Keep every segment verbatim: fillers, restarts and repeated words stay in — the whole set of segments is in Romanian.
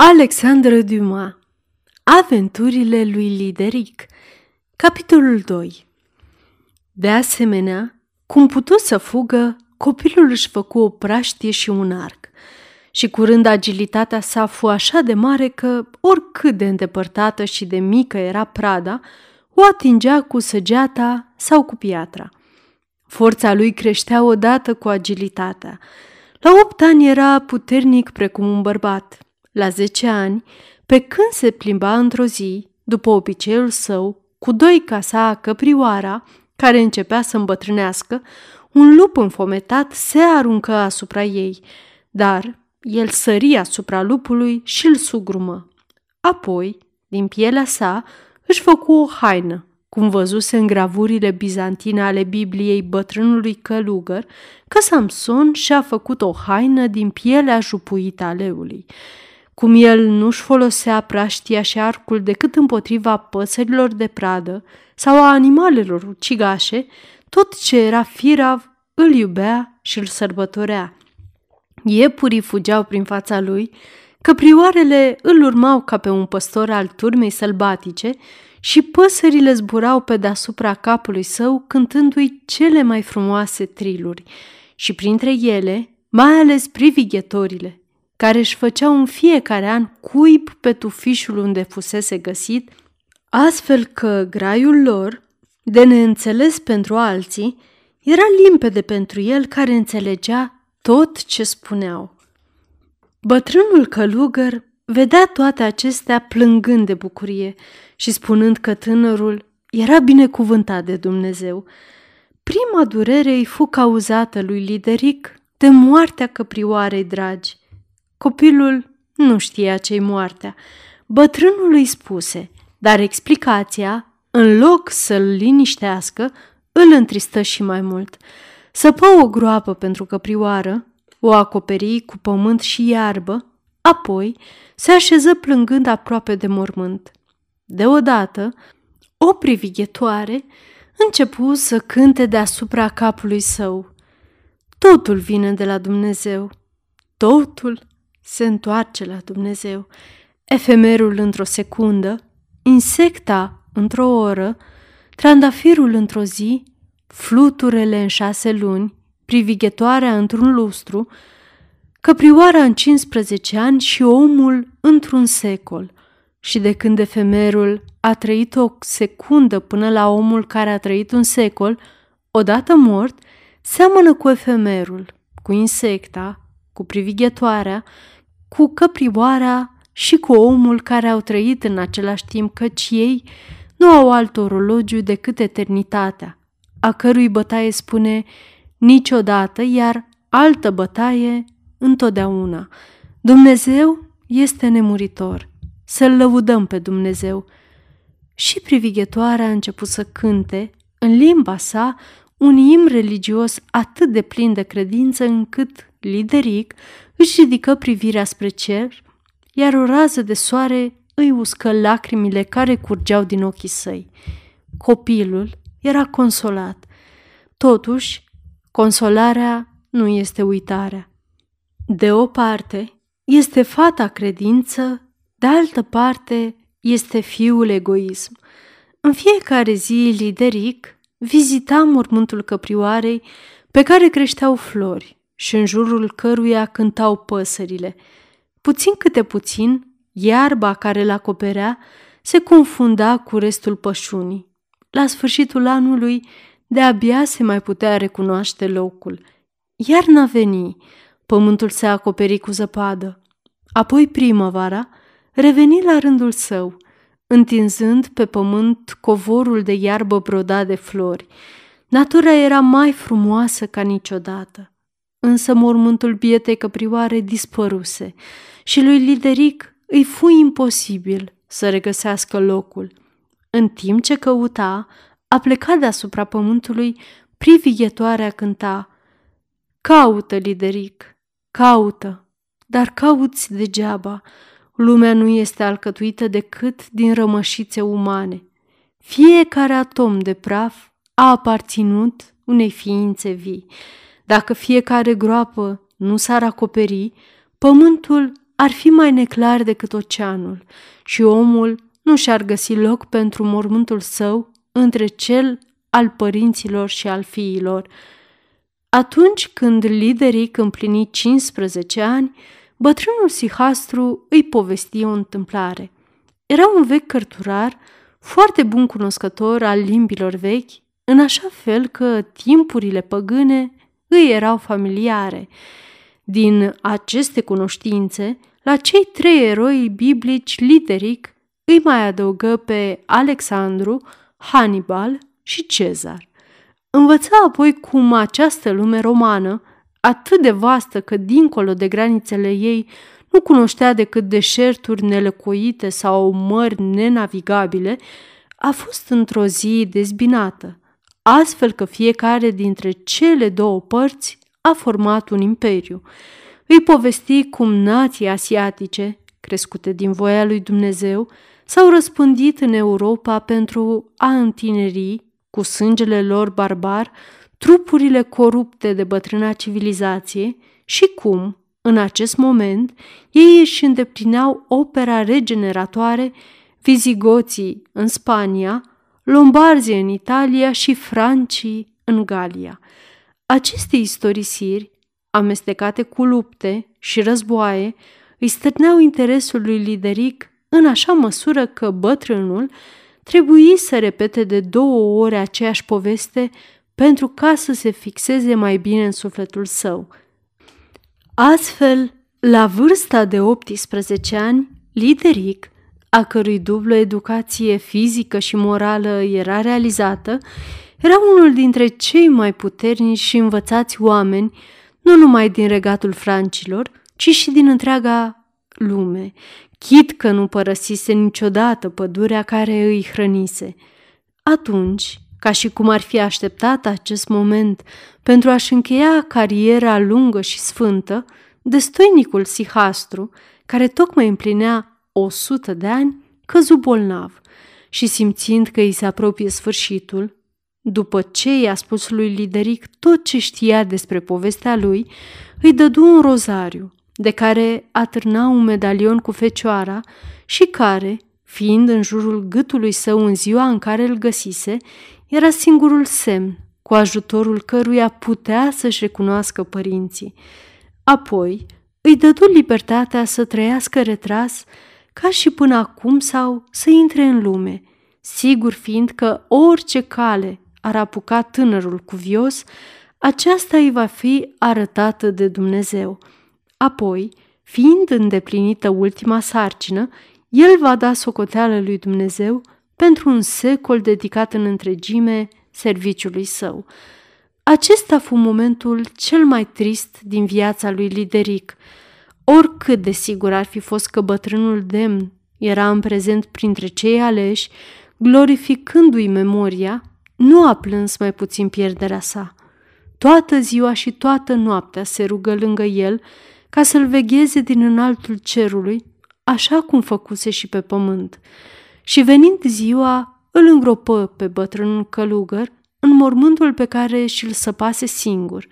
Alexandre Dumas, Aventurile lui Lideric, capitolul doi. De asemenea, cum putu să fugă, copilul își făcu o praștie și un arc și curând agilitatea sa fu așa de mare că, oricât de îndepărtată și de mică era prada, o atingea cu săgeata sau cu piatra. Forța lui creștea odată cu agilitatea. La opt ani era puternic precum un bărbat. La zece ani, pe când se plimba într-o zi, după obiceiul său, cu doica sa căprioara, care începea să îmbătrânească, un lup înfometat se aruncă asupra ei, dar el sări asupra lupului și îl sugrumă. Apoi, din pielea sa, își făcu o haină, cum văzuse în gravurile bizantine ale Bibliei bătrânului călugăr, că Samson și-a făcut o haină din pielea jupuită a leului. Cum el nu-și folosea praștia și arcul decât împotriva păsărilor de pradă sau a animalelor ucigașe, tot ce era firav îl iubea și îl sărbătorea. Iepurii fugeau prin fața lui, căprioarele îl urmau ca pe un păstor al turmei sălbatice și păsările zburau pe deasupra capului său cântându-i cele mai frumoase triluri și printre ele mai ales privighetorile, care își făceau în fiecare an cuib pe tufișul unde fusese găsit, astfel că graiul lor, de neînțeles pentru alții, era limpede pentru el care înțelegea tot ce spuneau. Bătrânul călugăr vedea toate acestea plângând de bucurie și spunând că tânărul era binecuvântat de Dumnezeu. Prima durere îi fu cauzată lui Lideric de moartea căprioarei dragi. Copilul nu știa ce-i moartea. Bătrânul îi spuse, dar explicația, în loc să-l liniștească, îl întristă și mai mult. Săpă o groapă pentru căprioară, o acoperi cu pământ și iarbă, apoi se așeză plângând aproape de mormânt. Deodată, o privighetoare începu să cânte deasupra capului său. Totul vine de la Dumnezeu. Totul se întoarce la Dumnezeu. Efemerul într-o secundă, insecta într-o oră, trandafirul într-o zi, fluturele în șase luni, privighetoarea într-un lustru, căprioara în cincisprezece ani și omul într-un secol. Și de când efemerul a trăit o secundă până la omul care a trăit un secol, odată mort, seamănă cu efemerul, cu insecta, cu privighetoarea, cu căprioara și cu omul care au trăit în același timp, căci ei nu au alt orologiu decât eternitatea, a cărui bătaie spune niciodată, iar altă bătaie întotdeauna. Dumnezeu este nemuritor. Să-L lăudăm pe Dumnezeu. Și privighetoarea a început să cânte, în limba sa, un imn religios atât de plin de credință încât Lideric își ridică privirea spre cer, iar o rază de soare îi uscă lacrimile care curgeau din ochii săi. Copilul era consolat. Totuși, consolarea nu este uitarea. De o parte, este fata credință, de altă parte, este fiul egoism. În fiecare zi, Lideric vizita mormântul căprioarei pe care creșteau flori și în jurul căruia cântau păsările. Puțin câte puțin, iarba care îl acoperea se confunda cu restul pășunii. La sfârșitul anului, de-abia se mai putea recunoaște locul. Iarna veni, pământul se acoperi cu zăpadă. Apoi primăvara reveni la rândul său, întinzând pe pământ covorul de iarbă brodat de flori. Natura era mai frumoasă ca niciodată. Însă mormântul bietei căprioare dispăruse și lui Lideric îi fu imposibil să regăsească locul. În timp ce căuta, a plecat deasupra pământului, privighetoarea cânta: "Caută, Lideric, caută, dar cauți degeaba. Lumea nu este alcătuită decât din rămășițe umane. Fiecare atom de praf a aparținut unei ființe vii. Dacă fiecare groapă nu s-ar acoperi, pământul ar fi mai neclar decât oceanul și omul nu și-ar găsi loc pentru mormântul său între cel al părinților și al fiilor. Atunci când Lideric împlini cincisprezece ani, bătrânul Sihastru îi povestie o întâmplare. Era un vechi cărturar, foarte bun cunoscător al limbilor vechi, în așa fel că timpurile păgâne îi erau familiare. Din aceste cunoștințe, la cei trei eroi biblici Lideric îi mai adăugă pe Alexandru, Hannibal și Cezar. Învăța apoi cum această lume romană, atât de vastă că dincolo de granițele ei nu cunoștea decât deșerturi nelăcuite sau mări nenavigabile, a fost într-o zi dezbinată, astfel că fiecare dintre cele două părți a format un imperiu. Îi povesti cum nații asiatice, crescute din voia lui Dumnezeu, s-au răspândit în Europa pentru a întineri, cu sângele lor barbar, trupurile corupte de bătrâna civilizație și cum, în acest moment, ei își îndeplineau opera regeneratoare, vizigoții în Spania, lombarzii în Italia și francii în Galia. Aceste istorisiri, amestecate cu lupte și războaie, îi stârneau interesul lui Lideric în așa măsură că bătrânul trebuie să repete de două ori aceeași poveste pentru ca să se fixeze mai bine în sufletul său. Astfel, la vârsta de optsprezece ani, Lideric, a cărui dublă educație fizică și morală era realizată, era unul dintre cei mai puternici și învățați oameni, nu numai din regatul francilor, ci și din întreaga lume, chit că nu părăsise niciodată pădurea care îi hrănise. Atunci, ca și cum ar fi așteptat acest moment pentru a-și încheia cariera lungă și sfântă, destoinicul Sihastru, care tocmai împlinea o sută de ani, căzu bolnav și, simțind că îi se apropie sfârșitul, după ce i-a spus lui Lideric tot ce știa despre povestea lui, îi dădu un rozariu, de care atârna un medalion cu fecioara și care, fiind în jurul gâtului său în ziua în care îl găsise, era singurul semn cu ajutorul căruia putea să-și recunoască părinții. Apoi îi dădu libertatea să trăiască retras ca și până acum sau să intre în lume, sigur fiind că orice cale ar apuca tânărul cuvios, aceasta îi va fi arătată de Dumnezeu. Apoi, fiind îndeplinită ultima sarcină, el va da socoteală lui Dumnezeu pentru un secol dedicat în întregime serviciului său. Acesta fu momentul cel mai trist din viața lui Lideric. Oricât de sigur ar fi fost că bătrânul demn era în prezent printre cei aleși, glorificându-i memoria, nu a plâns mai puțin pierderea sa. Toată ziua și toată noaptea se rugă lângă el ca să-l vegheze din înaltul cerului, așa cum făcuse și pe pământ. Și venind ziua, îl îngropă pe bătrânul călugăr în mormântul pe care și-l săpase singur,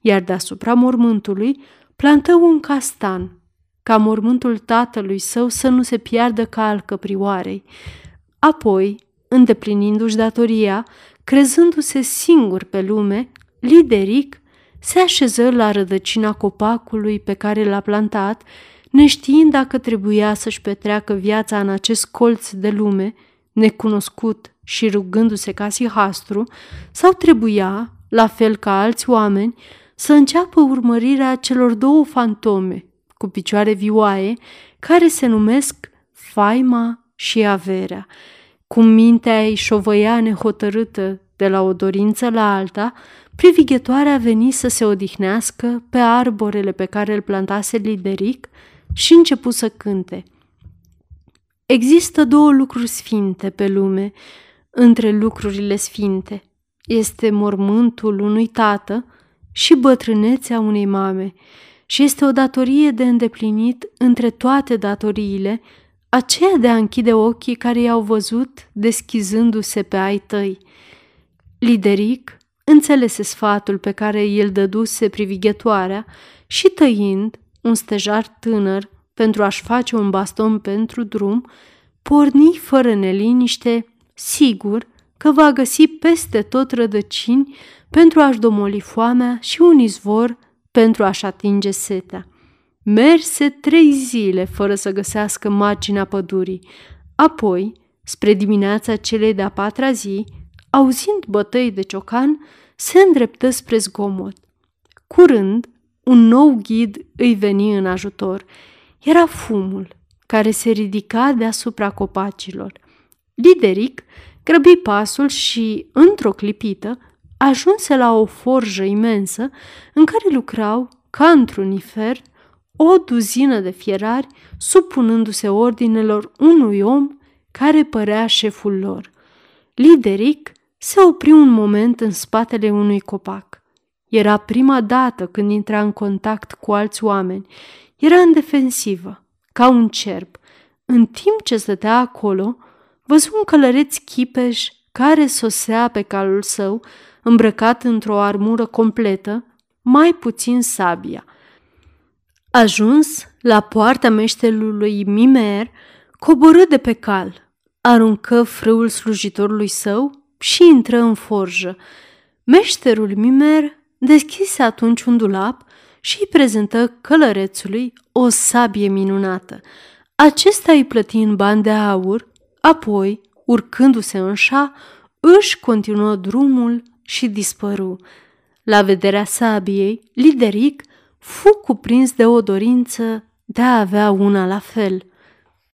iar deasupra mormântului plantă un castan, ca mormântul tatălui său să nu se piardă ca al căprioarei. Apoi, îndeplinindu-și datoria, crezându-se singur pe lume, Lideric se așeză la rădăcina copacului pe care l-a plantat, neștiind dacă trebuia să-și petreacă viața în acest colț de lume, necunoscut și rugându-se ca Sihastru, sau trebuia, la fel ca alți oameni, să înceapă urmărirea celor două fantome cu picioare vioaie, care se numesc faima și averea. Cum mintea ei șovăia nehotărâtă de la o dorință la alta, privighetoarea veni să se odihnească pe arborele pe care îl plantase Lideric și începu să cânte. Există două lucruri sfinte pe lume. Între lucrurile sfinte este mormântul unui tată și bătrânețea unei mame și este o datorie de îndeplinit între toate datoriile, aceea de a închide ochii care i-au văzut deschizându-se pe ai tăi. Lideric înțelese sfatul pe care îl dăduse privighetoarea și, tăind un stejar tânăr pentru a-și face un baston pentru drum, porni fără neliniște, sigur că va găsi peste tot rădăcini pentru a-și domoli foamea și un izvor pentru a-și atinge setea. Merse trei zile fără să găsească marginea pădurii. Apoi, spre dimineața celei de-a patra zi, auzind bătăi de ciocan, se îndreptă spre zgomot. Curând, un nou ghid îi veni în ajutor. Era fumul, care se ridica deasupra copacilor. Lideric grăbi pasul și, într-o clipită, ajunse la o forjă imensă în care lucrau, ca într-un infern, o duzină de fierari, supunându-se ordinelor unui om care părea șeful lor. Lideric se opri un moment în spatele unui copac. Era prima dată când intra în contact cu alți oameni. Era în defensivă, ca un cerb. În timp ce stătea acolo, văzu un călăreț chipeș care sosea pe calul său, îmbrăcat într-o armură completă, mai puțin sabia. Ajuns la poarta meștelului Mimer, coborâ de pe cal, aruncă frâul slujitorului său și intră în forjă. Meșterul Mimer deschise atunci un dulap și îi prezentă călărețului o sabie minunată. Acesta îi plăti în bani de aur, apoi, urcându-se în șa, își continuă drumul și dispăru. La vederea sabiei, Lideric fu cuprins de o dorință de a avea una la fel.